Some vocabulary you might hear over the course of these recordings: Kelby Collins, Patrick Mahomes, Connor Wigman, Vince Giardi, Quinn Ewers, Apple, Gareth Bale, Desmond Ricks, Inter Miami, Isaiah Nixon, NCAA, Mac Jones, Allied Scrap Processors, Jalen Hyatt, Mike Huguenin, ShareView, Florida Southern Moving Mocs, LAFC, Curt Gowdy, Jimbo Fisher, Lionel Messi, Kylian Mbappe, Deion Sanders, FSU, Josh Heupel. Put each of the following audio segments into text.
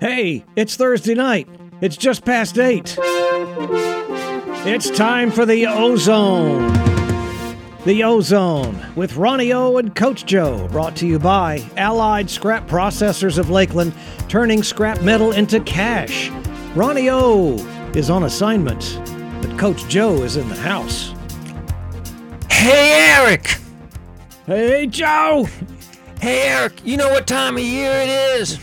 Hey, it's Thursday night. It's just past 8. It's time for the Ozone. The Ozone with Ronnie O and Coach Joe, brought to you by Allied Scrap Processors of Lakeland, turning scrap metal into cash. Ronnie O is on assignment, but Coach Joe is in the house. Hey, Eric. Hey, Joe. Hey, Eric, you know what time of year it is?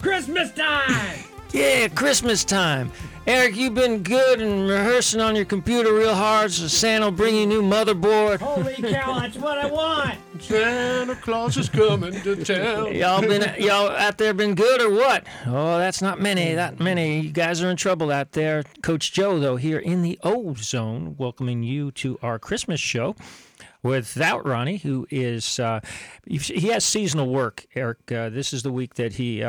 Christmas time. Yeah, Christmas time. Eric, you've been good and rehearsing on your computer real hard, so Santa will bring you a new motherboard. Holy cow, that's what I want. Santa Claus is coming to town. Y'all out there been good or what? Oh, that's not many, not many. You guys are in trouble out there. Coach Joe, though, here in the Ozone, welcoming you to our Christmas show without Ronnie, who is, he has seasonal work, Eric. This is the week that he...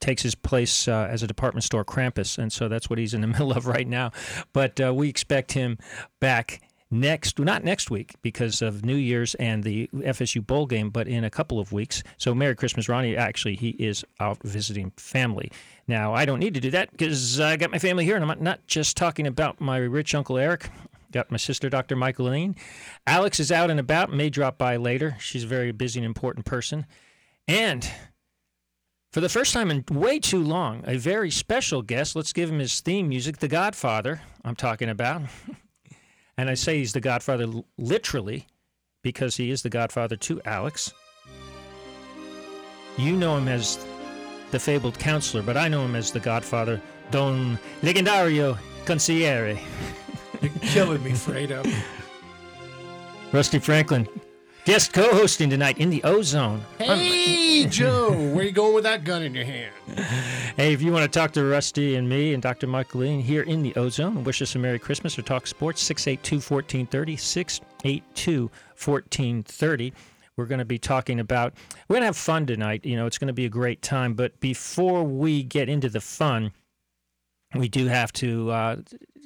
takes his place as a department store Krampus, and so that's what he's in the middle of right now. But we expect him back not next week because of New Year's and the FSU bowl game, but in a couple of weeks. So Merry Christmas, Ronnie. Actually, he is out visiting family. Now, I don't need to do that because I got my family here, and I'm not just talking about my rich Uncle Eric. Got my sister, Dr. Michaeline. Alex is out and about, may drop by later. She's a very busy and important person. And... for the first time in way too long, a very special guest. Let's give him his theme music, The Godfather, I'm talking about. And I say he's the Godfather literally because he is the Godfather to Alex. You know him as the fabled counselor, but I know him as the Godfather, Don Legendario Consigliere. You're killing me, Fredo. Rusty Franklin. Guest co-hosting tonight in the Ozone. Hey, Joe, where you going with that gun in your hand? Hey, if you want to talk to Rusty and me and Dr. Michaeline here in the Ozone, wish us a Merry Christmas or talk sports, 682-1430, 682-1430. We're going to be talking about, we're going to have fun tonight. You know, it's going to be a great time. But before we get into the fun, we do have to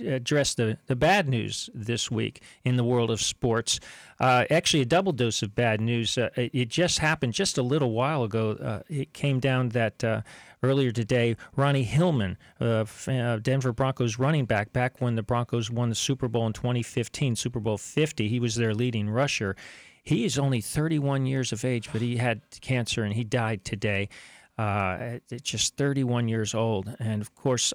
address the bad news this week in the world of sports. Actually, a double dose of bad news. It just happened just a little while ago. It came down that earlier today, Ronnie Hillman, Denver Broncos running back, back when the Broncos won the Super Bowl in 2015, Super Bowl 50, he was their leading rusher. He is only 31 years of age, but he had cancer and he died today at just 31 years old. And, of course,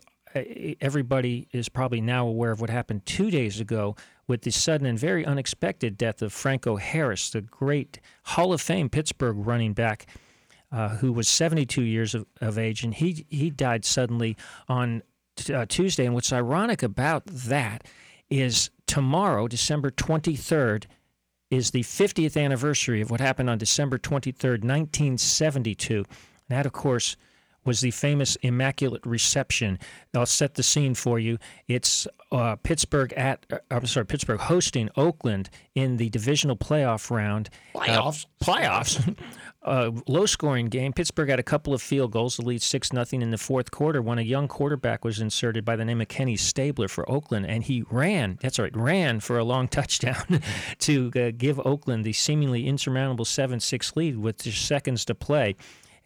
everybody is probably now aware of what happened 2 days ago with the sudden and very unexpected death of Franco Harris, the great Hall of Fame Pittsburgh running back who was 72 years of age, and he died suddenly on Tuesday. And what's ironic about that is tomorrow, December 23rd, is the 50th anniversary of what happened on December 23rd, 1972. And that, of course, was the famous Immaculate Reception. I'll set the scene for you. It's Pittsburgh hosting Oakland in the divisional playoff round. Playoffs. Low-scoring game. Pittsburgh had a couple of field goals to lead 6-0 in the fourth quarter when a young quarterback was inserted by the name of Kenny Stabler for Oakland, and he ran for a long touchdown to give Oakland the seemingly insurmountable 7-6 lead with just seconds to play.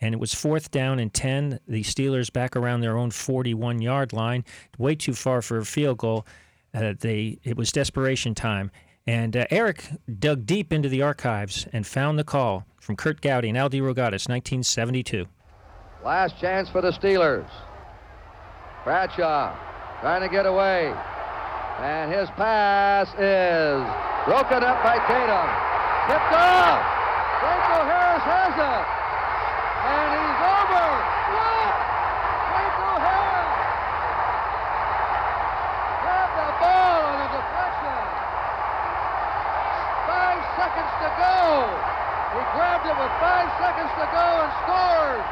And it was 4th down and 10. The Steelers back around their own 41-yard line, way too far for a field goal. It was desperation time. And Eric dug deep into the archives and found the call from Curt Gowdy and Al DeRogatis, 1972. Last chance for the Steelers. Bradshaw trying to get away. And his pass is broken up by Tatum. Tipped off! Franco Harris has it! And he's over! What? Franco Harris! Grabbed the ball on a deflection. 5 seconds to go. He grabbed it with 5 seconds to go and scored.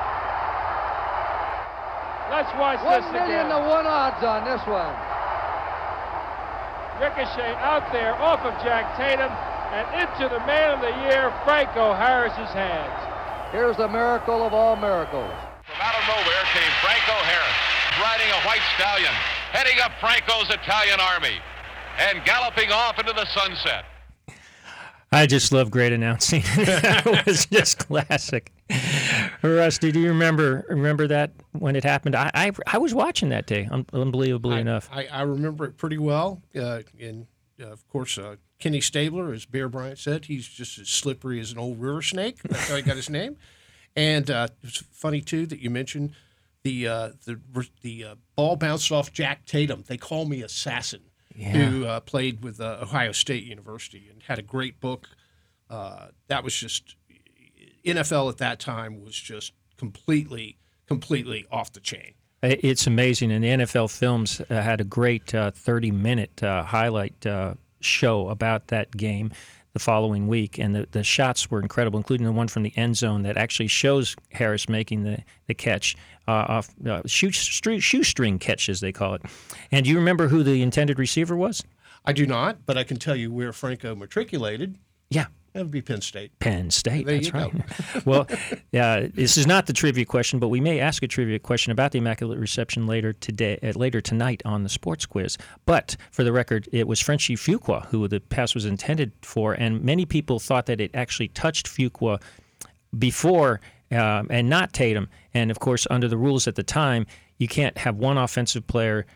Let's watch this again. 1,000,000 to 1 odds on this one. Ricochet out there off of Jack Tatum and into the man of the year, Franco Harris's hands. Here's the miracle of all miracles. From out of nowhere came Franco Harris, riding a white stallion, heading up Franco's Italian army, and galloping off into the sunset. I just love great announcing. That was just classic. Rusty, do you remember that when it happened? I was watching that day, unbelievably enough. I remember it pretty well. And, of course, Kenny Stabler, as Bear Bryant said, he's just as slippery as an old river snake. That's how he got his name. And it's funny, too, that you mentioned the ball bounced off Jack Tatum. They call me Assassin, who played with Ohio State University and had a great book. That was just – NFL at that time was just completely off the chain. It's amazing. And the NFL Films had a great 30-minute highlight show about that game the following week, and the shots were incredible, including the one from the end zone that actually shows Harris making the catch, off shoestring catch, as they call it. And do you remember who the intended receiver was? I do not, but I can tell you where Franco matriculated. Yeah. That would be Penn State. Penn State, that's right. Well, this is not the trivia question, but we may ask a trivia question about the Immaculate Reception later tonight on the sports quiz. But for the record, it was Frenchie Fuqua who the pass was intended for, and many people thought that it actually touched Fuqua before and not Tatum. And, of course, under the rules at the time, you can't have one offensive player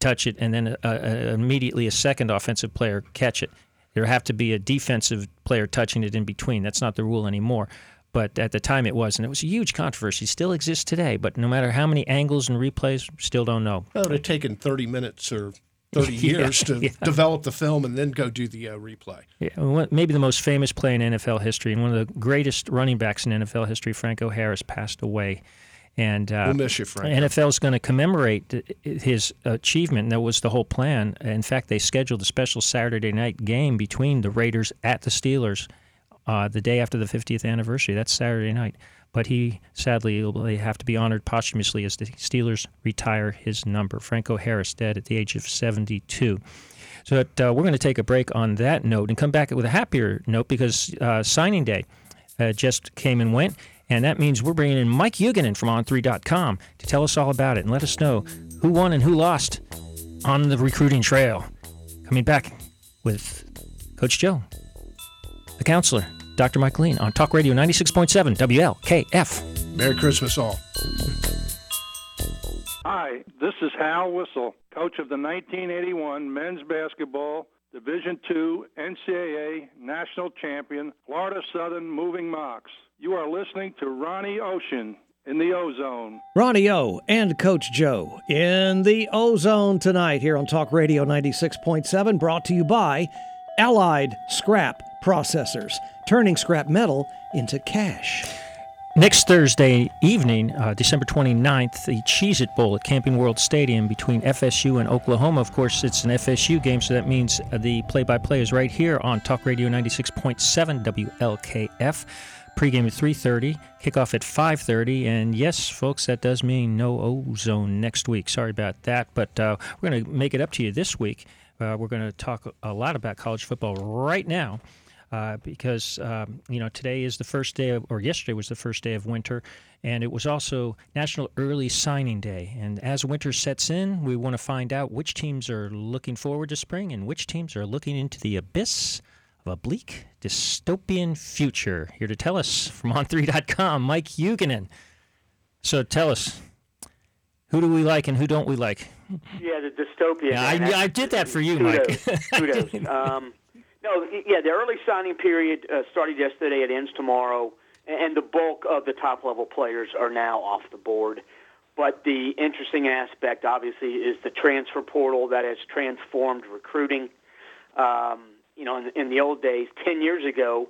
touch it and then immediately a second offensive player catch it. There have to be a defensive player touching it in between. That's not the rule anymore. But at the time it was, and it was a huge controversy. Still exists today, but no matter how many angles and replays, still don't know. Well, it would have taken 30 minutes or 30 years to develop the film and then go do the replay. Yeah, maybe the most famous play in NFL history, and one of the greatest running backs in NFL history, Franco Harris, passed away. And we'll miss you, Frank. NFL is going to commemorate his achievement, and that was the whole plan. In fact, they scheduled a special Saturday night game between the Raiders at the Steelers the day after the 50th anniversary. That's Saturday night. But he, sadly, will have to be honored posthumously as the Steelers retire his number. Franco Harris, dead at the age of 72. So we're going to take a break on that note and come back with a happier note because signing day just came and went. And that means we're bringing in Mike Huguenin from On3.com to tell us all about it and let us know who won and who lost on the recruiting trail. Coming back with Coach Joe, the counselor, Dr. Michaeline, on Talk Radio 96.7 WLKF. Merry Christmas, all. Hi, this is Hal Whistle, coach of the 1981 men's basketball Division II NCAA national champion, Florida Southern Moving Mocs. You are listening to Ronnie Ocean in the Ozone. Ronnie O and Coach Joe in the Ozone tonight here on Talk Radio 96.7, brought to you by Allied Scrap Processors, turning scrap metal into cash. Next Thursday evening, December 29th, the Cheez-It Bowl at Camping World Stadium between FSU and Oklahoma. Of course, it's an FSU game, so that means the play-by-play is right here on Talk Radio 96.7 WLKF. Pre-game at 3:30, kickoff at 5:30, and yes, folks, that does mean no Ozone next week. Sorry about that, but we're going to make it up to you this week. We're going to talk a lot about college football right now. Because, today is the first day of, or yesterday was the first day of winter, and it was also National Early Signing Day. And as winter sets in, we want to find out which teams are looking forward to spring and which teams are looking into the abyss of a bleak, dystopian future. Here to tell us from On3.com, Mike Huguenin. So tell us, who do we like and who don't we like? Yeah, the dystopian. Yeah, I did that for you, kudos, Mike. Kudos. No, yeah, the early signing period started yesterday. It ends tomorrow, and the bulk of the top-level players are now off the board. But the interesting aspect, obviously, is the transfer portal that has transformed recruiting. In the old days, 10 years ago,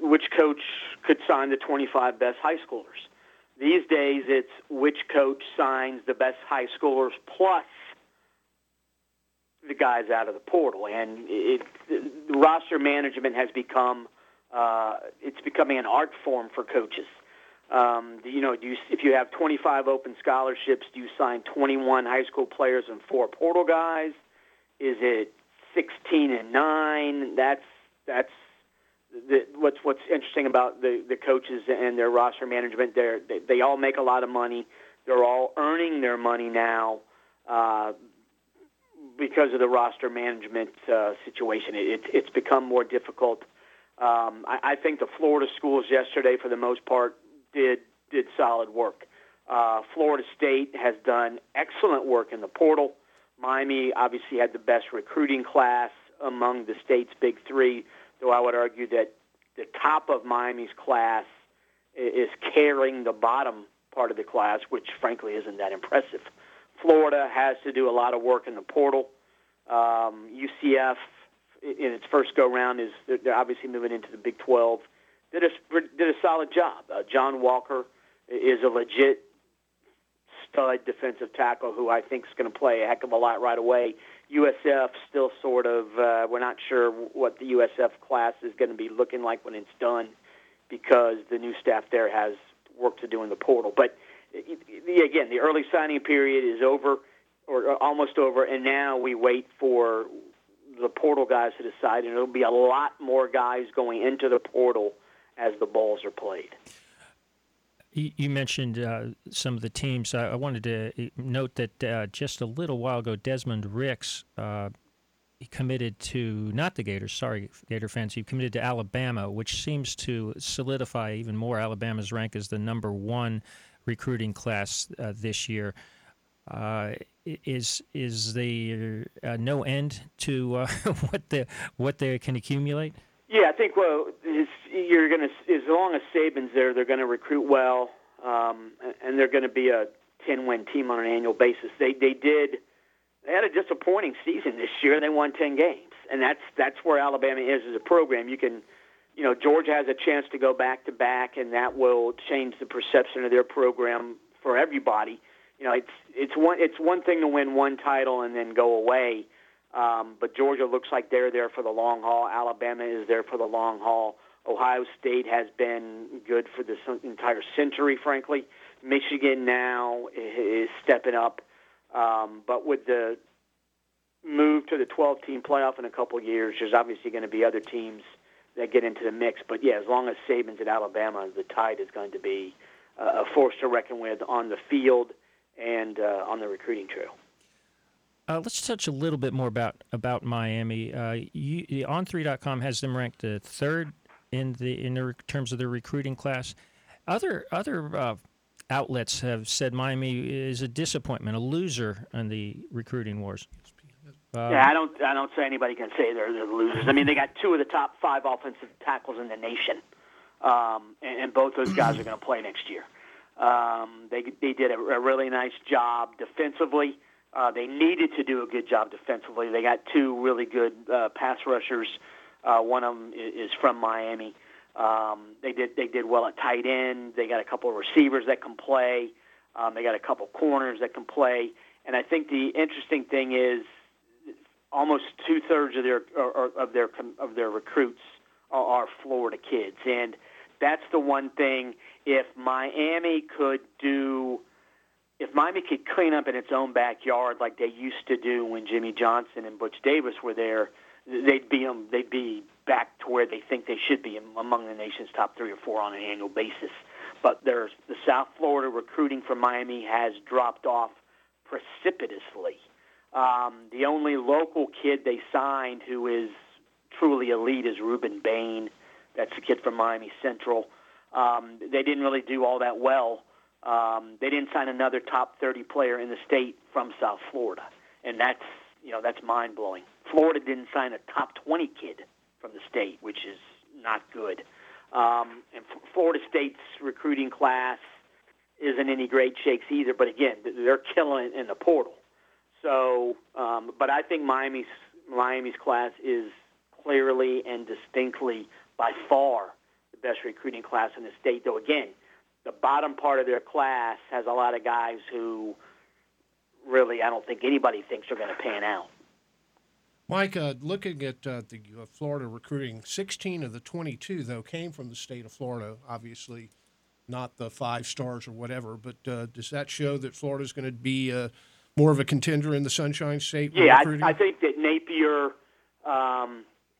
which coach could sign the 25 best high schoolers? These days, it's which coach signs the best high schoolers plus the guys out of the portal, and the roster management has become it's becoming an art form for coaches. If you have 25 open scholarships, do you sign 21 high school players and 4 portal guys? Is it 16 and 9? That's what's interesting about the coaches and their roster management. They all make a lot of money. They're all earning their money now. Because of the roster management situation, it's become more difficult. I think the Florida schools yesterday, for the most part, did did solid work. Florida State has done excellent work in the portal. Miami obviously had the best recruiting class among the state's big three, though I would argue that the top of Miami's class is carrying the bottom part of the class, which frankly isn't that impressive. Florida has to do a lot of work in the portal. UCF, in its first go-round, they're obviously moving into the Big 12. Did a solid job. John Walker is a legit stud defensive tackle who I think is going to play a heck of a lot right away. USF still sort of, we're not sure what the USF class is going to be looking like when it's done because the new staff there has work to do in the portal. But, again, the early signing period is over or almost over, and now we wait for the portal guys to decide, and it'll be a lot more guys going into the portal as the balls are played. You mentioned some of the teams. I wanted to note that just a little while ago, Desmond Ricks he committed to, not the Gators, sorry, Gator fans, he committed to Alabama, which seems to solidify even more Alabama's rank as the number one recruiting class this year. Is there no end to what they can accumulate? Yeah, I think you're going to, as long as Saban's there, they're going to recruit well, and they're going to be a 10-win team on an annual basis. They had a disappointing season this year. They won 10 games, and that's where Alabama is as a program. Georgia has a chance to go back-to-back, and that will change the perception of their program for everybody. It's one thing to win one title and then go away, but Georgia looks like they're there for the long haul. Alabama is there for the long haul. Ohio State has been good for this entire century, frankly. Michigan now is stepping up, but with the move to the 12-team playoff in a couple of years, there's obviously going to be other teams that get into the mix. But, yeah, as long as Saban's at Alabama, the Tide is going to be a force to reckon with on the field and on the recruiting trail. Let's touch a little bit more about Miami. On3.com has them ranked the third in terms of their recruiting class. Other outlets have said Miami is a disappointment, a loser in the recruiting wars. I don't say anybody can say they're losers. I mean, they got two of the top five offensive tackles in the nation, and both those guys are going to play next year. They did a really nice job defensively. They needed to do a good job defensively. They got two really good pass rushers. One of them is from Miami. They did well at tight end. They got a couple of receivers that can play. They got a couple corners that can play. And I think the interesting thing is almost two-thirds of their recruits are Florida kids, and that's the one thing. If Miami could clean up in its own backyard like they used to do when Jimmy Johnson and Butch Davis were there, they'd be back to where they think they should be among the nation's top three or four on an annual basis. But the South Florida recruiting from Miami has dropped off precipitously. The only local kid they signed who is truly elite is Reuben Bain. That's a kid from Miami Central. They didn't really do all that well. They didn't sign another top 30 player in the state from South Florida, and that's mind-blowing. Florida didn't sign a top 20 kid from the state, which is not good. And Florida State's recruiting class isn't in any great shakes either, but again, they're killing it in the portal. So, but I think Miami's class is clearly and distinctly by far the best recruiting class in the state, though, again, the bottom part of their class has a lot of guys who really I don't think anybody thinks are going to pan out. Mike, looking at the Florida recruiting, 16 of the 22, though, came from the state of Florida, obviously not the five stars or whatever, but does that show that Florida's going to be more of a contender in the Sunshine State? Yeah, I think that Napier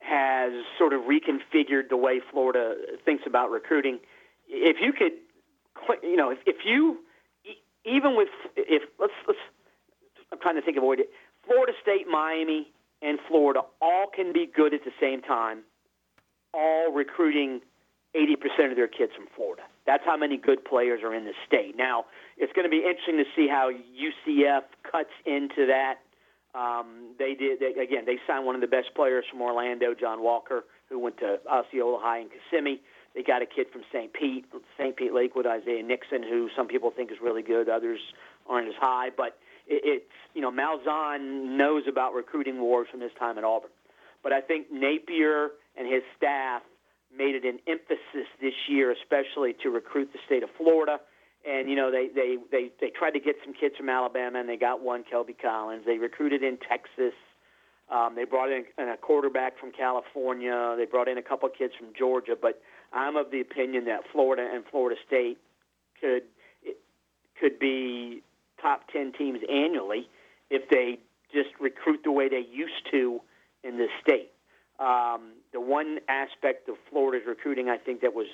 has sort of reconfigured the way Florida thinks about recruiting. If you could, I'm trying to think of a way to, Florida State, Miami, and Florida all can be good at the same time, all recruiting 80% of their kids from Florida. That's how many good players are in the state. Now, it's going to be interesting to see how UCF cuts into that. They signed one of the best players from Orlando, John Walker, who went to Osceola High in Kissimmee. They got a kid from St. Pete Lakewood, Isaiah Nixon, who some people think is really good. Others aren't as high. But Malzahn knows about recruiting wars from his time at Auburn. But I think Napier and his staff made it an emphasis this year, especially to recruit the state of Florida. And, they tried to get some kids from Alabama, and they got one, Kelby Collins. They recruited in Texas. They brought in a quarterback from California. They brought in a couple kids from Georgia. But I'm of the opinion that Florida and Florida State could be top 10 teams annually if they just recruit the way they used to in this state. The one aspect of Florida's recruiting, I think, that was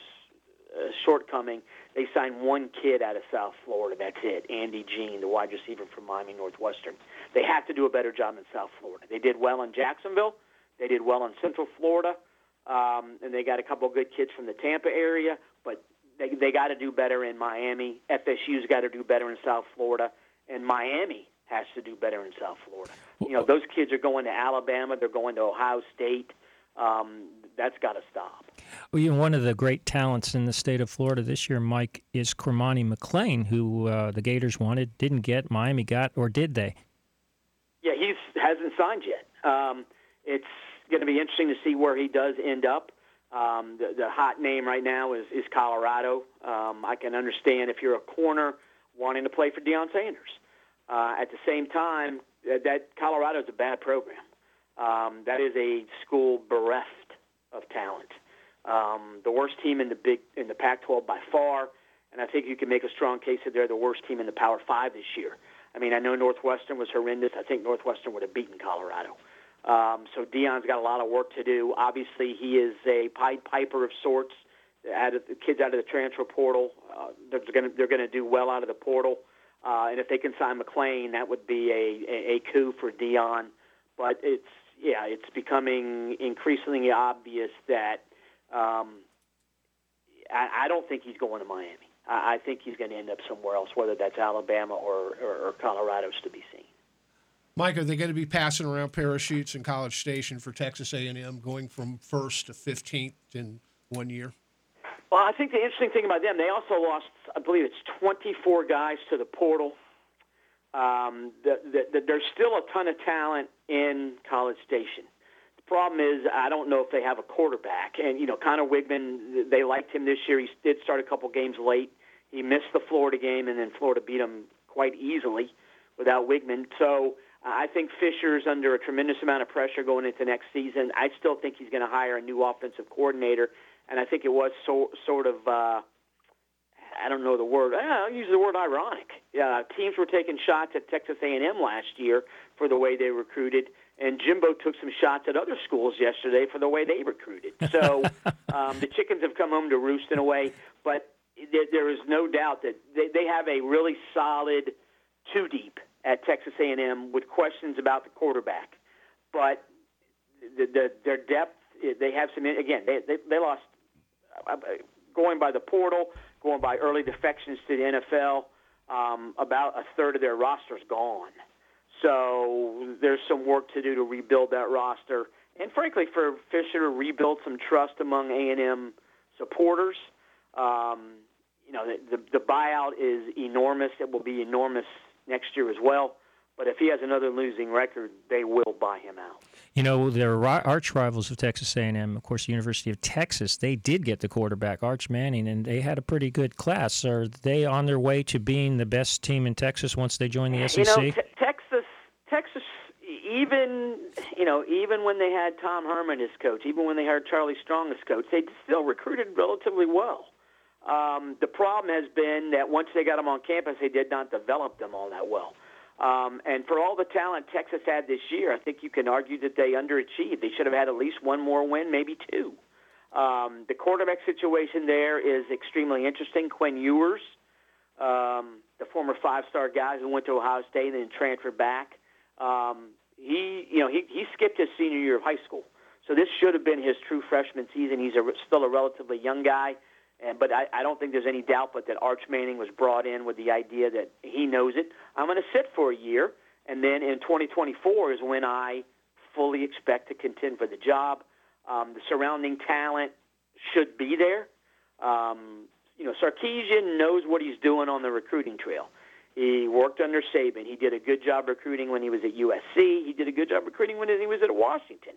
a shortcoming, they signed one kid out of South Florida. That's it, Andy Jean, the wide receiver from Miami Northwestern. They have to do a better job in South Florida. They did well in Jacksonville. They did well in Central Florida. And they got a couple of good kids from the Tampa area. But they got to do better in Miami. FSU's got to do better in South Florida. And Miami has to do better in South Florida. Those kids are going to Alabama. They're going to Ohio State. That's got to stop. Well, one of the great talents in the state of Florida this year, Mike, is Cormani McLean, who the Gators wanted, didn't get, Miami got, or did they? Yeah, he hasn't signed yet. It's going to be interesting to see where he does end up. The hot name right now is Colorado. I can understand if you're a corner wanting to play for Deion Sanders. At the same time, that Colorado's a bad program. That is a school bereft of talent. The worst team in the Pac-12 by far, and I think you can make a strong case that they're the worst team in the Power 5 this year. I mean, I know Northwestern was horrendous. I think Northwestern would have beaten Colorado. So Deion's got a lot of work to do. Obviously, he is a Pied Piper of sorts. The kids out of the transfer portal, they're going to do well out of the portal. And if they can sign McLean, that would be a coup for Deion. But it's becoming increasingly obvious that I don't think he's going to Miami. I think he's going to end up somewhere else, whether that's Alabama or Colorado's to be seen. Mike, are they going to be passing around parachutes in College Station for Texas A&M, going from 1st to 15th in 1 year? Well, I think the interesting thing about them, they also lost, I believe it's 24 guys to the portal. There's still a ton of talent in College Station. The problem is I don't know if they have a quarterback. And, Connor Wigman, they liked him this year. He did start a couple games late. He missed the Florida game, and then Florida beat him quite easily without Wigman. So I think Fisher's under a tremendous amount of pressure going into next season. I still think he's going to hire a new offensive coordinator. And I think it was sort of I don't know the word. I'll use the word ironic. Teams were taking shots at Texas A&M last year for the way they recruited, and Jimbo took some shots at other schools yesterday for the way they recruited. So the chickens have come home to roost in a way, but there is no doubt that they have a really solid two-deep at Texas A&M with questions about the quarterback. But their depth, they have some – again, they lost – going by the portal – going by early defections to the NFL, about a third of their roster's gone. So there's some work to do to rebuild that roster. And, frankly, for Fisher to rebuild some trust among A&M supporters, the buyout is enormous. It will be enormous next year as well. But if he has another losing record, they will buy him out. They're arch rivals of Texas A&M, of course, the University of Texas. They did get the quarterback, Arch Manning, and they had a pretty good class. Are they on their way to being the best team in Texas once they join the SEC? Texas, even when they had Tom Herman as coach, even when they had Charlie Strong as coach, they still recruited relatively well. The problem has been that once they got them on campus, they did not develop them all that well. And for all the talent Texas had this year, I think you can argue that they underachieved. They should have had at least one more win, maybe two. The quarterback situation there is extremely interesting. Quinn Ewers, the former five-star guy who went to Ohio State and then transferred back, he skipped his senior year of high school. So this should have been his true freshman season. He's still a relatively young guy, but I don't think there's any doubt but that Arch Manning was brought in with the idea that he knows it. I'm going to sit for a year, and then in 2024 is when I fully expect to contend for the job. The surrounding talent should be there. Sarkisian knows what he's doing on the recruiting trail. He worked under Saban. He did a good job recruiting when he was at USC. He did a good job recruiting when he was at Washington.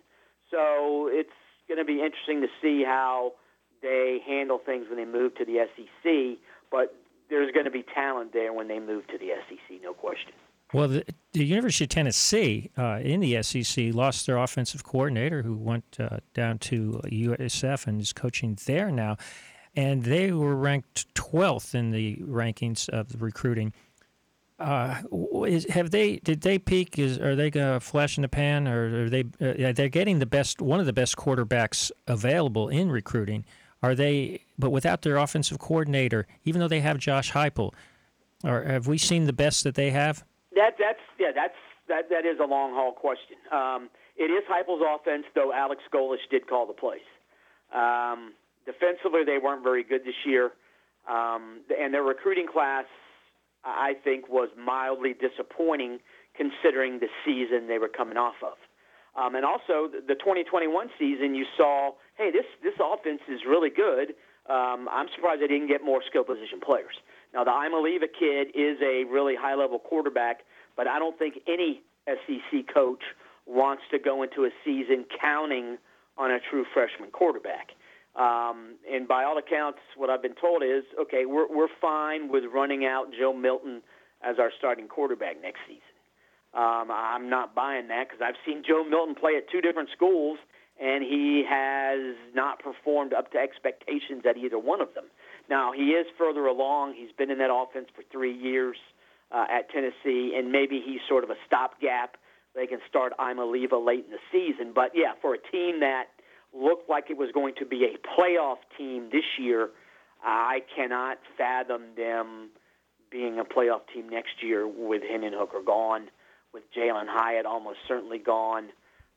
So it's going to be interesting to see how they handle things when they move to the SEC, but there's going to be talent there when they move to the SEC, no question. Well, the University of Tennessee in the SEC lost their offensive coordinator who went down to USF and is coaching there now, and they were ranked 12th in the rankings of the recruiting. Did they peak? Are they going to flash in the pan, or they're getting one of the best quarterbacks available in recruiting? But without their offensive coordinator, even though they have Josh Heupel, or have we seen the best that they have? That is a long haul question. It is Heupel's offense, though Alex Golish did call the plays. Defensively, they weren't very good this year, and their recruiting class, I think, was mildly disappointing considering the season they were coming off of. And also, the 2021 season, you saw, hey, this offense is really good. I'm surprised they didn't get more skill position players. Now, the Imaliva kid is a really high-level quarterback, but I don't think any SEC coach wants to go into a season counting on a true freshman quarterback. And by all accounts, what I've been told is, okay, we're fine with running out Joe Milton as our starting quarterback next season. I'm not buying that because I've seen Joe Milton play at two different schools, and he has not performed up to expectations at either one of them. Now, he is further along. He's been in that offense for 3 years at Tennessee, and maybe he's sort of a stopgap. They can start Imaliva late in the season. But, yeah, for a team that looked like it was going to be a playoff team this year, I cannot fathom them being a playoff team next year with Hendon Hooker gone, with Jalen Hyatt almost certainly gone.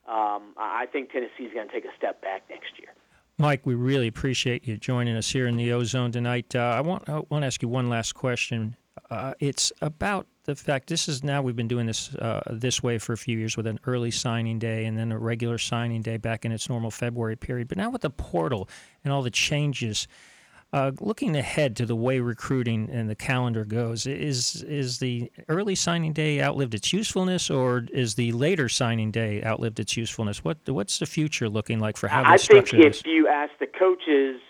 I think Tennessee's going to take a step back next year. Mike, we really appreciate you joining us here in the Ozone tonight. I want to ask you one last question. It's about the fact we've been doing this this way for a few years with an early signing day and then a regular signing day back in its normal February period. But now with the portal and all the changes, looking ahead to the way recruiting and the calendar goes, is the early signing day outlived its usefulness, or is the later signing day outlived its usefulness? What's the future looking like for how they structure this? I think if you ask the coaches,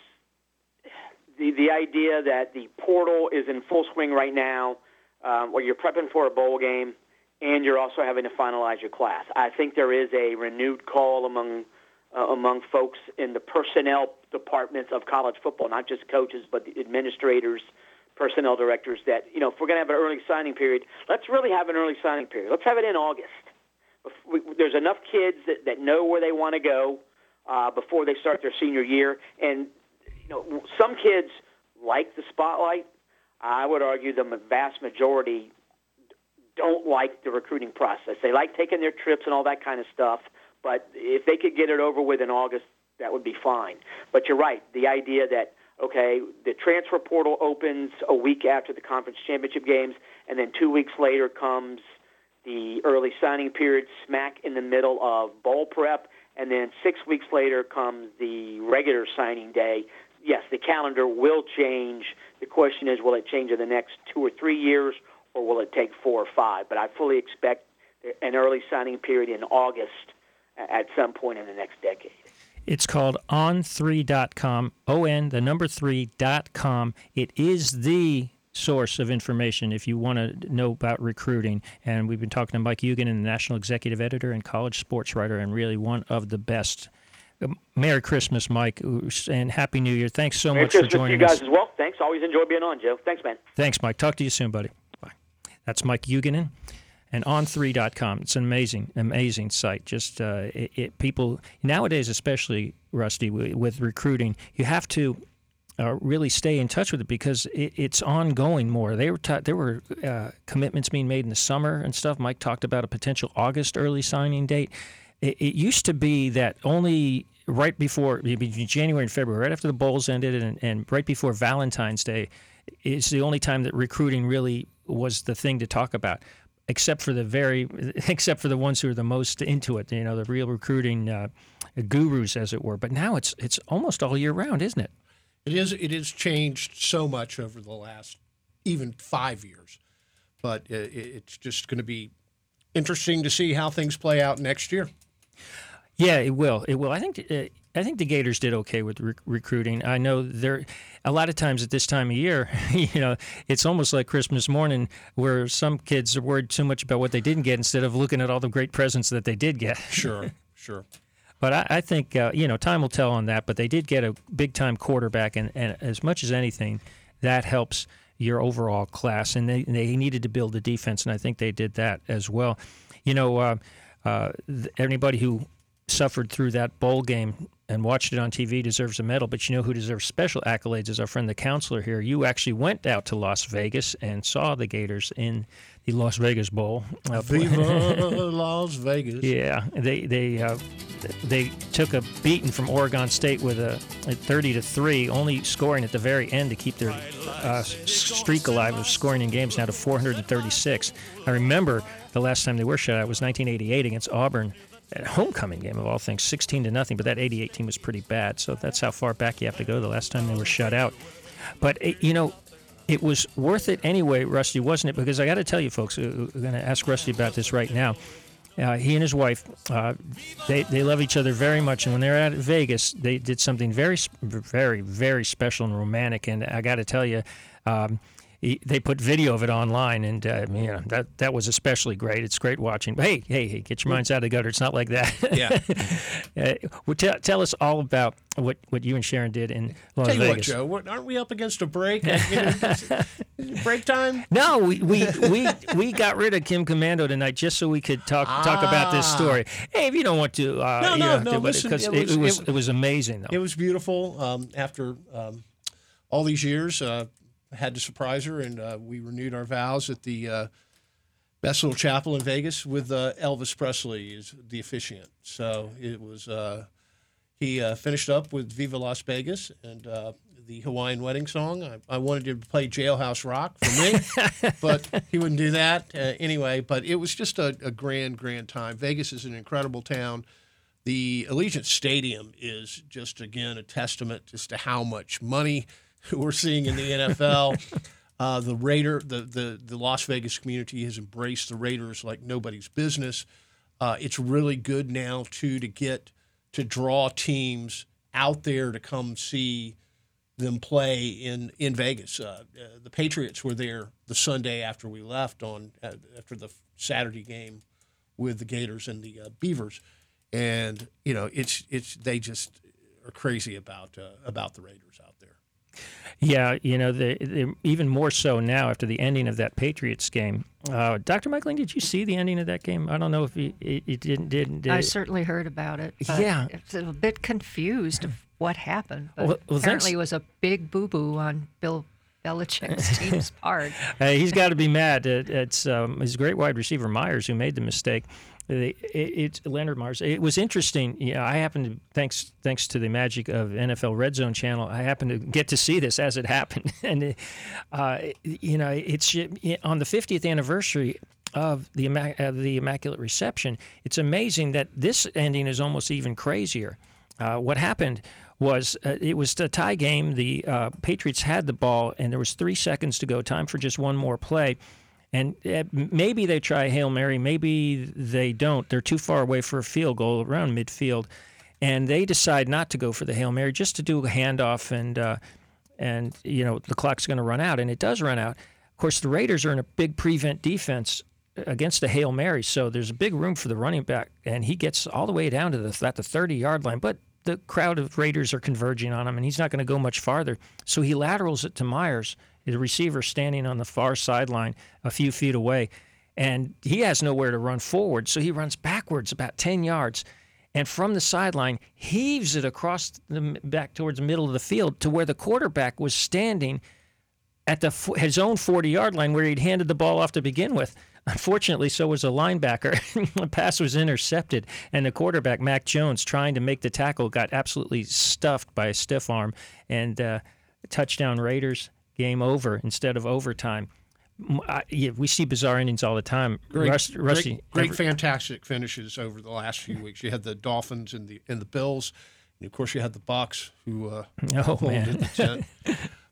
the idea that the portal is in full swing right now, where you're prepping for a bowl game, and you're also having to finalize your class. I think there is a renewed call among folks in the personnel departments of college football, not just coaches, but the administrators, personnel directors, that, you know, if we're going to have an early signing period, let's really have an early signing period. Let's have it in August. There's enough kids that know where they want to go before they start their senior year. And, you know, some kids like the spotlight. I would argue the vast majority don't like the recruiting process. They like taking their trips and all that kind of stuff, but if they could get it over with in August, that would be fine. But you're right, the idea that, okay, the transfer portal opens a week after the conference championship games, and then 2 weeks later comes the early signing period smack in the middle of bowl prep, and then 6 weeks later comes the regular signing day. Yes, the calendar will change. The question is, will it change in the next 2 or 3 years, or will it take 4 or 5? But I fully expect an early signing period in August at some point in the next decade. It's called On3.com, on3.com. It is the source of information if you want to know about recruiting. And we've been talking to Mike Huguenin, the National Executive Editor and college sports writer, and really one of the best. Merry Christmas, Mike, and Happy New Year. Thanks so much for joining us. Merry Christmas to you guys as well. Thanks. Always enjoy being on, Joe. Thanks, man. Thanks, Mike. Talk to you soon, buddy. Bye. That's Mike Huguenin. And on3.com, it's an amazing site. Just people nowadays, especially, Rusty, with recruiting, you have to really stay in touch with it because it's ongoing more. There were commitments being made in the summer and stuff. Mike talked about a potential August early signing date. it used to be that only right before January and February, right after the bowls ended and right before Valentine's Day, is the only time that recruiting really was the thing to talk about, except for the ones who are the most into it, you know, the real recruiting gurus, as it were. But now it's almost all year round, isn't it? It is. It has changed so much over the last even 5 years, but it's just going to be interesting to see how things play out next year. Yeah, it will. It will. I think the Gators did okay with recruiting. I know there a lot of times at this time of year, you know, it's almost like Christmas morning where some kids are worried too much about what they didn't get instead of looking at all the great presents that they did get. Sure. But I think, you know, time will tell on that, but they did get a big-time quarterback, and as much as anything, that helps your overall class. And they needed to build the defense, and I think they did that as well. You know, anybody who suffered through that bowl game and watched it on TV deserves a medal, but you know who deserves special accolades is our friend the counselor here. You actually went out to Las Vegas and saw the Gators in the Las Vegas Bowl. Viva Las Vegas. Yeah, they took a beating from Oregon State with a 30-3, only scoring at the very end to keep their streak alive of scoring in games now to 436. I remember the last time they were shut out was 1988 against Auburn. At homecoming game of all things, 16-0, but that 88 team was pretty bad. So that's how far back you have to go the last time they were shut out. But, you know, it was worth it anyway, Rusty, wasn't it? Because I got to tell you, folks, we're going to ask Rusty about this right now. He and his wife, they love each other very much. And when they were out at Vegas, they did something very, very, very special and romantic. And I got to tell you, they put video of it online, and you know, that was especially great. It's great watching. But hey, get your minds out of the gutter. It's not like that. Yeah. Well, tell us all about what you and Sharon did in Las Vegas. Tell you what, Joe, aren't we up against a break? Break time? No, we got rid of Kim Commando tonight just so we could talk about this story. Hey, if you don't want to, it was amazing. Though. It was beautiful. After all these years. I had to surprise her, and we renewed our vows at the Bessel Chapel in Vegas with Elvis Presley as the officiant. So it was he finished up with Viva Las Vegas and the Hawaiian wedding song. I wanted him to play Jailhouse Rock for me, but he wouldn't do that anyway. But it was just a grand, grand time. Vegas is an incredible town. The Allegiant Stadium is just, again, a testament as to how much money we're seeing in the NFL. The Las Vegas community has embraced the Raiders like nobody's business. It's really good now too to get to draw teams out there to come see them play in Vegas. The Patriots were there the Sunday after we left after the Saturday game with the Gators and the Beavers, and you know they just are crazy about the Raiders out there. Yeah, you know, even more so now after the ending of that Patriots game. Dr. Michaeline, did you see the ending of that game? I don't know if you didn't. Did I certainly heard about it. Yeah, it's a bit confused of what happened. But apparently, it was a big boo-boo on Bill Belichick's team's part. He's got to be mad. It's his great wide receiver Meyers who made the mistake. It's Leonard Meyers. It was interesting. You know, I happened to, thanks to the magic of NFL Red Zone Channel, I happened to get to see this as it happened. And you know, it's on the 50th anniversary of the Immaculate Reception. It's amazing that this ending is almost even crazier. What happened was it was a tie game. The Patriots had the ball, and there was 3 seconds to go. Time for just one more play. And maybe they try Hail Mary, maybe they don't. They're too far away for a field goal around midfield, and they decide not to go for the Hail Mary, just to do a handoff, and you know the clock's going to run out, and it does run out. Of course, the Raiders are in a big prevent defense against the Hail Mary, so there's a big room for the running back, and he gets all the way down to the 30-yard line, but the crowd of Raiders are converging on him, and he's not going to go much farther, so he laterals it to Meyers, the receiver standing on the far sideline a few feet away, and he has nowhere to run forward, so he runs backwards about 10 yards, and from the sideline heaves it across back towards the middle of the field to where the quarterback was standing at his own 40-yard line where he'd handed the ball off to begin with. Unfortunately, so was a linebacker. The pass was intercepted, and the quarterback, Mac Jones, trying to make the tackle, got absolutely stuffed by a stiff arm, and touchdown Raiders, game over instead of overtime. We see bizarre endings all the time. Rusty, fantastic finishes over the last few weeks. You had the Dolphins and the Bills, and of course you had the Bucs who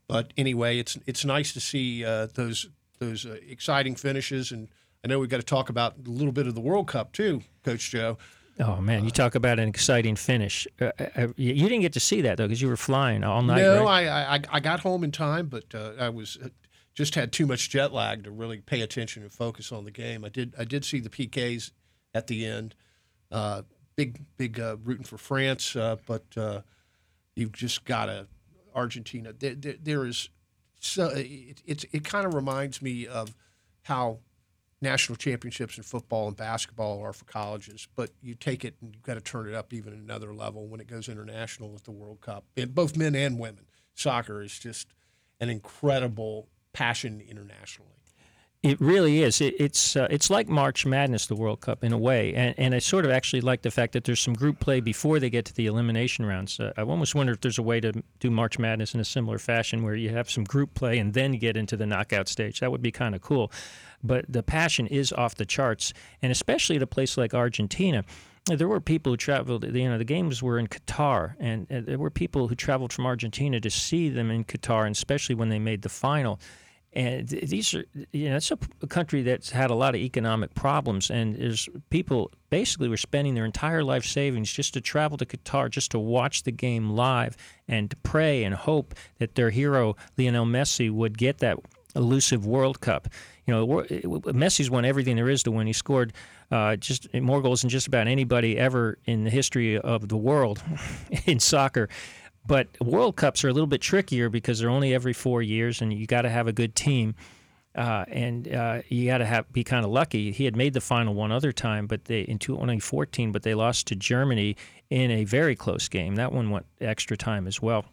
But anyway, it's nice to see those exciting finishes, and I know we've got to talk about a little bit of the World Cup too, Coach Joe. Oh, man, you talk about an exciting finish. You didn't get to see that, though, because you were flying all night. No, right? I got home in time, but I was just had too much jet lag to really pay attention and focus on the game. I did see the PKs at the end. Big rooting for France, but you've just got to – Argentina. There is – so it kind of reminds me of how – national championships in football and basketball are for colleges, but you take it and you've got to turn it up even another level when it goes international with the World Cup. And both men and women, soccer is just an incredible passion internationally. It really is. It's like March Madness, the World Cup, in a way, and I sort of actually like the fact that there's some group play before they get to the elimination rounds. I almost wonder if there's a way to do March Madness in a similar fashion where you have some group play and then get into the knockout stage. That would be kind of cool. But the passion is off the charts, and especially at a place like Argentina. There were people who traveled, the games were in Qatar, and there were people who traveled from Argentina to see them in Qatar, and especially when they made the final. And these are, it's a country that's had a lot of economic problems, and there's people basically were spending their entire life savings just to travel to Qatar, just to watch the game live and to pray and hope that their hero, Lionel Messi, would get that elusive World Cup. Messi's won everything there is to win. He scored just more goals than just about anybody ever in the history of the world in soccer. But World Cups are a little bit trickier because they're only every 4 years, and you got to have a good team, and you got to be kind of lucky. He had made the final one other time, but in 2014, but they lost to Germany in a very close game. That one went extra time as well.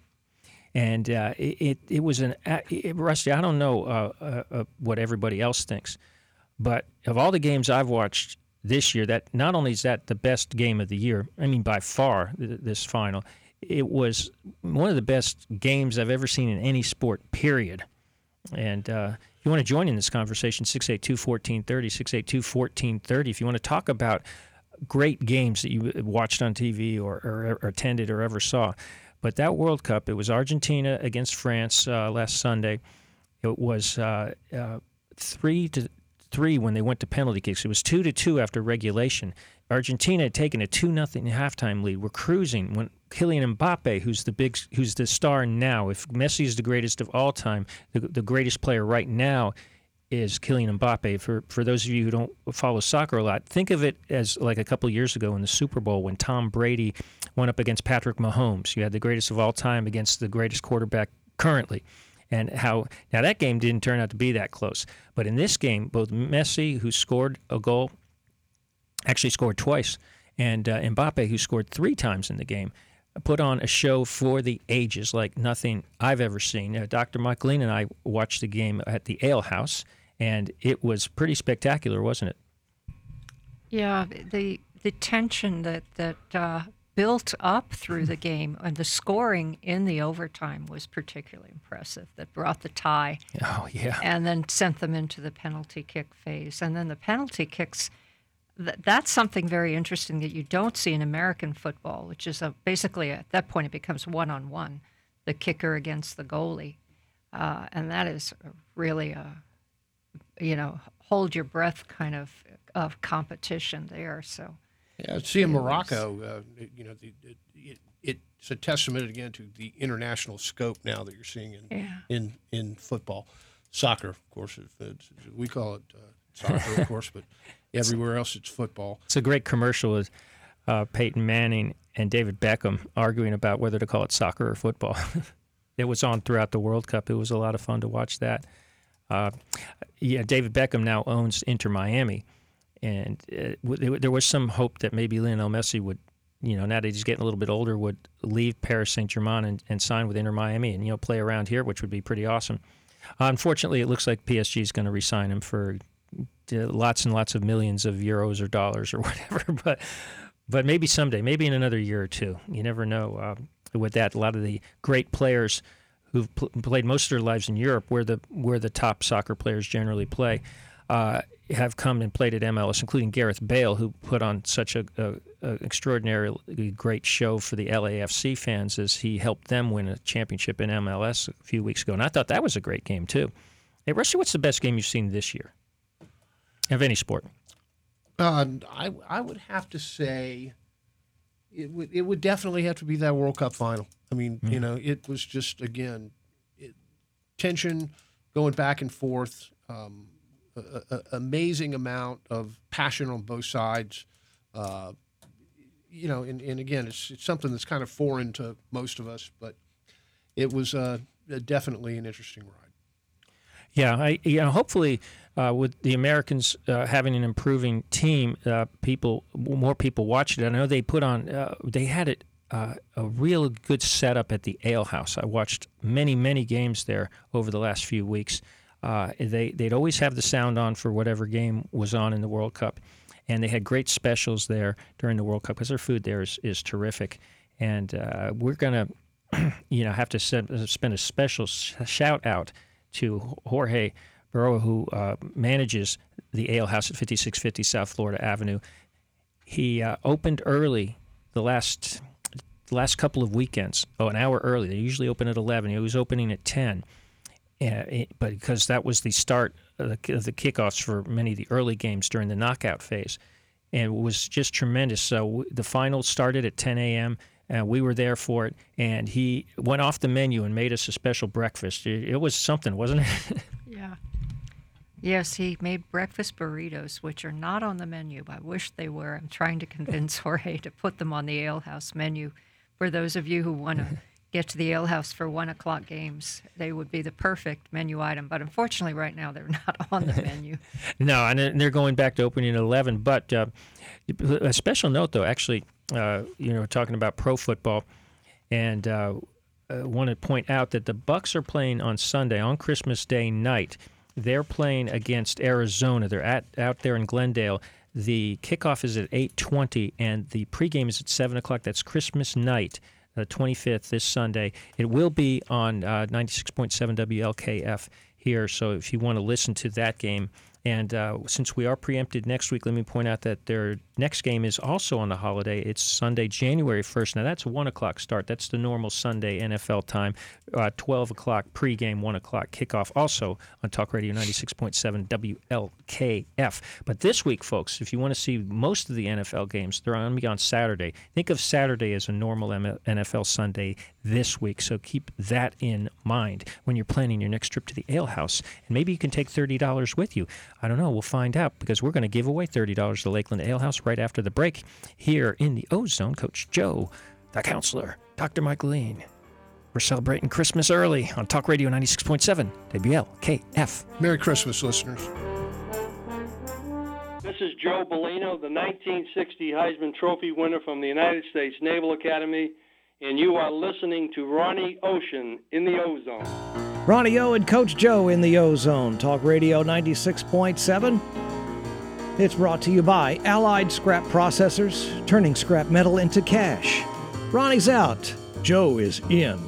And it was Rusty, I don't know what everybody else thinks, but of all the games I've watched this year, that not only is that the best game of the year, I mean by far this final. It was one of the best games I've ever seen in any sport, period. And if you want to join in this conversation, 682-1430, 682-1430. If you want to talk about great games that you watched on TV or attended or ever saw. But that World Cup, it was Argentina against France last Sunday. It was 3-3 when they went to penalty kicks. It was 2-2 after regulation. Argentina had taken a 2-0 halftime lead. We're cruising when Kylian Mbappe, who's the star now. If Messi is the greatest of all time, the greatest player right now is Kylian Mbappe. For those of you who don't follow soccer a lot, think of it as like a couple years ago in the Super Bowl when Tom Brady went up against Patrick Mahomes. You had the greatest of all time against the greatest quarterback currently. And now that game didn't turn out to be that close. But in this game, both Messi, who scored a goal, actually scored twice, and Mbappe, who scored 3 times in the game, put on a show for the ages like nothing I've ever seen. Dr. Michaeline and I watched the game at the Alehouse, and it was pretty spectacular, wasn't it? Yeah, the tension that built up through the game, and the scoring in the overtime was particularly impressive. That brought the tie. Oh, yeah. And then sent them into the penalty kick phase. And then the penalty kicks... That's something very interesting that you don't see in American football, which is basically at that point it becomes 1-on-1, the kicker against the goalie. And that is really a hold your breath kind of competition there. So, yeah, see in Morocco, it's a testament again to the international scope now that you're seeing in football. Soccer, of course, we call it soccer, of course, but... Everywhere else, it's football. It's a great commercial with Peyton Manning and David Beckham arguing about whether to call it soccer or football. It was on throughout the World Cup. It was a lot of fun to watch that. David Beckham now owns Inter Miami, and there was some hope that maybe Lionel Messi would, now that he's getting a little bit older, would leave Paris Saint-Germain and sign with Inter Miami and play around here, which would be pretty awesome. Unfortunately, it looks like PSG is going to re-sign him for lots and lots of millions of euros or dollars or whatever. But maybe someday, maybe in another year or two. You never know with that. A lot of the great players who've played most of their lives in Europe, where the top soccer players generally play, have come and played at MLS, including Gareth Bale, who put on such an extraordinarily great show for the LAFC fans as he helped them win a championship in MLS a few weeks ago. And I thought that was a great game, too. Hey, Rusty, what's the best game you've seen this year of any sport? I would have to say it would definitely have to be that World Cup final. I mean, you know, it was just, again, tension going back and forth, amazing amount of passion on both sides. You know, and again, it's something that's kind of foreign to most of us, but it was definitely an interesting ride. Yeah, hopefully with the Americans having an improving team, more people watch it. I know they put on they had it a real good setup at the Alehouse. I watched many games there over the last few weeks. They'd always have the sound on for whatever game was on in the World Cup, and they had great specials there during the World Cup because their food there is terrific. And we're gonna, have to spend a special shout out to Jorge Baroa, who manages the Alehouse at 5650 South Florida Avenue. He opened early the last couple of weekends, an hour early. They usually open at 11. He was opening at 10, but because that was the start of the kickoffs for many of the early games during the knockout phase. And it was just tremendous. So the final started at 10 a.m., and we were there for it, and he went off the menu and made us a special breakfast. It was something, wasn't it? Yeah. Yes, he made breakfast burritos, which are not on the menu. I wish they were. I'm trying to convince Jorge to put them on the Alehouse menu. For those of you who want to get to the Alehouse for 1 o'clock games, they would be the perfect menu item. But unfortunately, right now, they're not on the menu. No, and they're going back to opening at 11. But a special note, though, actually, talking about pro football, and I want to point out that the Bucs are playing on Sunday, on Christmas Day night. They're playing against Arizona. They're out there in Glendale. The kickoff is at 8:20, and the pregame is at 7 o'clock. That's Christmas night, the 25th, this Sunday. It will be on 96.7 WLKF here, so if you want to listen to that game. And since we are preempted next week, let me point out that their next game is also on the holiday. It's Sunday, January 1st. Now, that's a 1 o'clock start. That's the normal Sunday NFL time, 12 o'clock pregame, 1 o'clock kickoff, also on Talk Radio 96.7 WLKF. But this week, folks, if you want to see most of the NFL games, they're going to be on Saturday. Think of Saturday as a normal NFL Sunday this week, so keep that in mind when you're planning your next trip to the Alehouse. And maybe you can take $30 with you. I don't know. We'll find out, because we're going to give away $30 to Lakeland Alehouse right after the break. Here in the Ozone, Coach Joe, the counselor, Dr. Michaeline. We're celebrating Christmas early on Talk Radio 96.7 WLKF. Merry Christmas, listeners. This is Joe Bellino, the 1960 Heisman Trophy winner from the United States Naval Academy, and you are listening to Ronnie Ocean in the Ozone. Ronnie O and Coach Joe in the Ozone, Talk Radio 96.7. It's brought to you by Allied Scrap Processors, turning scrap metal into cash. Ronnie's out. Joe is in.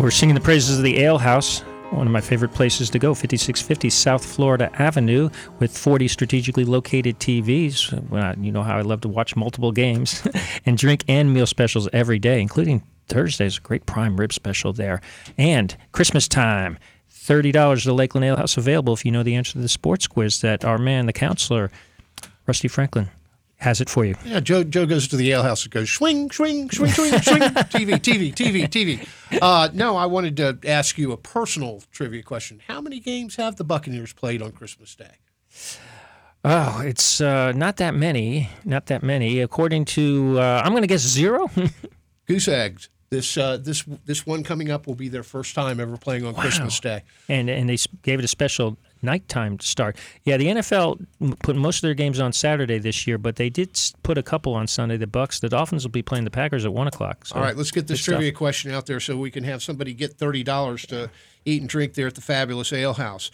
We're singing the praises of the Alehouse, one of my favorite places to go, 5650 South Florida Avenue, with 40 strategically located TVs. Well, you know how I love to watch multiple games, and drink and meal specials every day, including Thursday's a great prime rib special there. And Christmas time, $30 to the Lakeland Alehouse, available if you know the answer to the sports quiz that our man, the counselor, Rusty Franklin, has it for you. Yeah, Joe goes to the Alehouse and goes, swing, swing, swing, swing, swing, TV. No, I wanted to ask you a personal trivia question. How many games have the Buccaneers played on Christmas Day? Oh, it's not that many. Not that many. According to, I'm going to guess zero. Goose eggs. This one coming up will be their first time ever playing on Christmas Day. And they gave it a special nighttime start. Yeah, the NFL put most of their games on Saturday this year, but they did put a couple on Sunday. The Bucs, the Dolphins will be playing the Packers at 1 o'clock. So all right, let's get this trivia question out there so we can have somebody get $30 to eat and drink there at the fabulous Alehouse.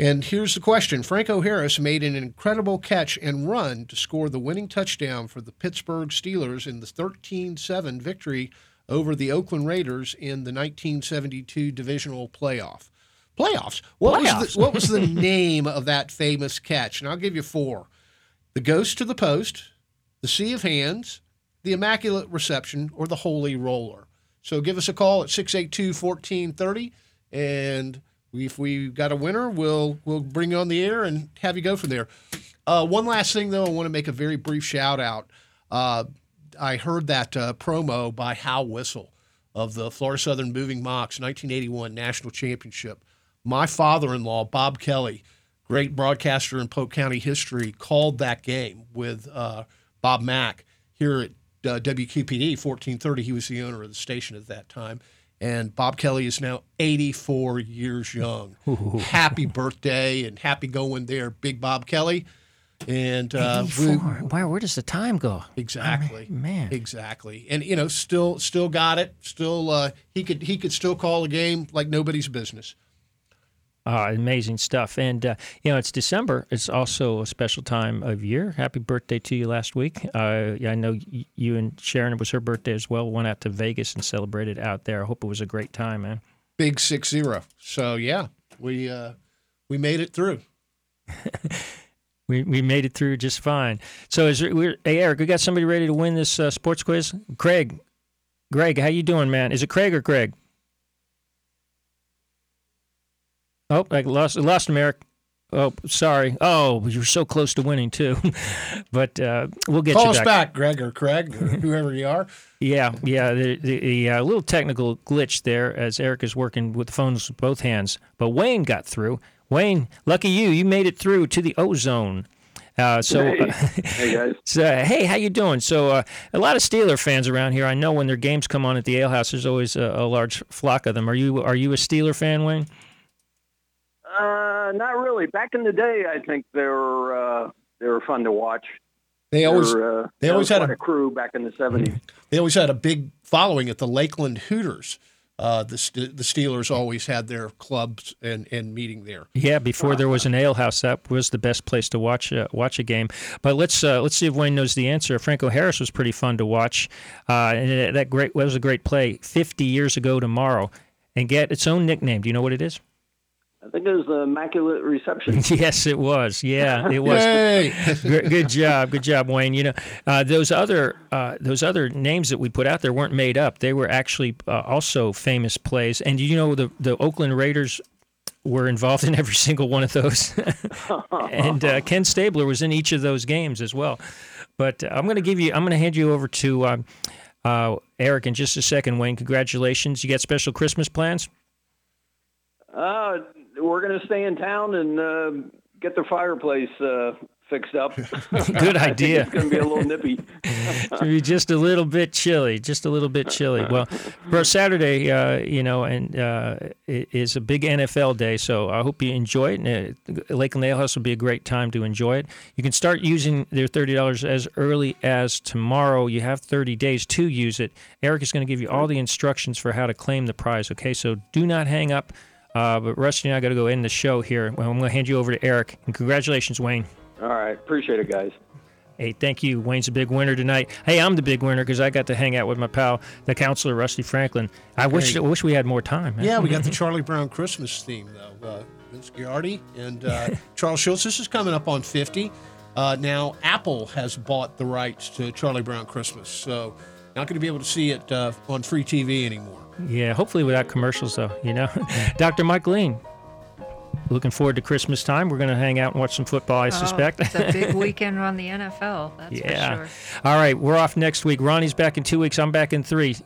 And here's the question. Franco Harris made an incredible catch and run to score the winning touchdown for the Pittsburgh Steelers in the 13-7 victory over the Oakland Raiders in the 1972 divisional playoff. What was the name of that famous catch? And I'll give you four. The Ghost to the Post, the Sea of Hands, the Immaculate Reception, or the Holy Roller. So give us a call at 682-1430, and if we got a winner, we'll bring you on the air and have you go from there. One last thing, though, I want to make a very brief shout-out. I heard that promo by Hal Whistle of the Florida Southern Moving Mocs 1981 National Championship. My father-in-law, Bob Kelly, great broadcaster in Polk County history, called that game with Bob Mack here at WQPD 1430. He was the owner of the station at that time. And Bob Kelly is now 84 years young. Ooh. Happy birthday and happy going there, Big Bob Kelly. And 84. Wow, where does the time go? Exactly, I mean, man. Exactly, and you know, still got it. Still, he could still call a game like nobody's business. Amazing stuff. And, it's December. It's also a special time of year. Happy birthday to you last week. I know you and Sharon, it was her birthday as well. Went out to Vegas and celebrated out there. I hope it was a great time, man. Big 6-0. So, yeah, we made it through. We made it through just fine. So, hey, Eric, we got somebody ready to win this sports quiz? Greg, how you doing, man? Is it Craig or Greg? Oh, I lost him, Eric. Oh, sorry. Oh, you were so close to winning, too. But we'll get you back. Call us back, Greg or Craig or whoever you are. Yeah. The little technical glitch there as Eric is working with the phones with both hands. But Wayne got through. Wayne, lucky you. You made it through to the ozone. Hey, guys. So, hey, how you doing? So a lot of Steeler fans around here. I know when their games come on at the Ale House, there's always a large flock of them. Are you a Steeler fan, Wayne? Not really. Back in the day, I think they were fun to watch. They always had a crew back in the 70s. They always had a big following at the Lakeland Hooters. The Steelers always had their clubs and meeting there. Yeah, before there was an ale house, that was the best place to watch a game. But let's see if Wayne knows the answer. Franco Harris was pretty fun to watch, and that was a great play 50 years ago tomorrow, and get its own nickname. Do you know what it is? I think it was the Immaculate Reception. Yes, it was. Yeah, it was. Good job, Wayne. You know, those other names that we put out there weren't made up. They were actually also famous plays. And you know, the Oakland Raiders were involved in every single one of those. And Ken Stabler was in each of those games as well. But I'm going to hand you over to Eric in just a second. Wayne, congratulations! You got special Christmas plans? We're going to stay in town and get the fireplace fixed up. Good idea. It's going to be a little nippy. It'll be just a little bit chilly. Well, for Saturday, it is a big NFL day, so I hope you enjoy it. Lakeland Alehouse will be a great time to enjoy it. You can start using their $30 as early as tomorrow. You have 30 days to use it. Eric is going to give you all the instructions for how to claim the prize, okay? So do not hang up. But Rusty and I got to go end the show here. Well, I'm going to hand you over to Eric. And congratulations, Wayne. All right. Appreciate it, guys. Hey, thank you. Wayne's a big winner tonight. Hey, I'm the big winner because I got to hang out with my pal, the counselor, Rusty Franklin. I wish we had more time. Man. Yeah, we got the Charlie Brown Christmas theme, though. Vince Giardi and Charles Schultz. This is coming up on 50. Now, Apple has bought the rights to Charlie Brown Christmas, so not going to be able to see it on free TV anymore. Yeah, hopefully without commercials, though, you know. Dr. Michaeline, looking forward to Christmas time. We're going to hang out and watch some football, I suspect. It's a big weekend on the NFL, that's for sure. All right, we're off next week. Ronnie's back in 2 weeks. I'm back in 3.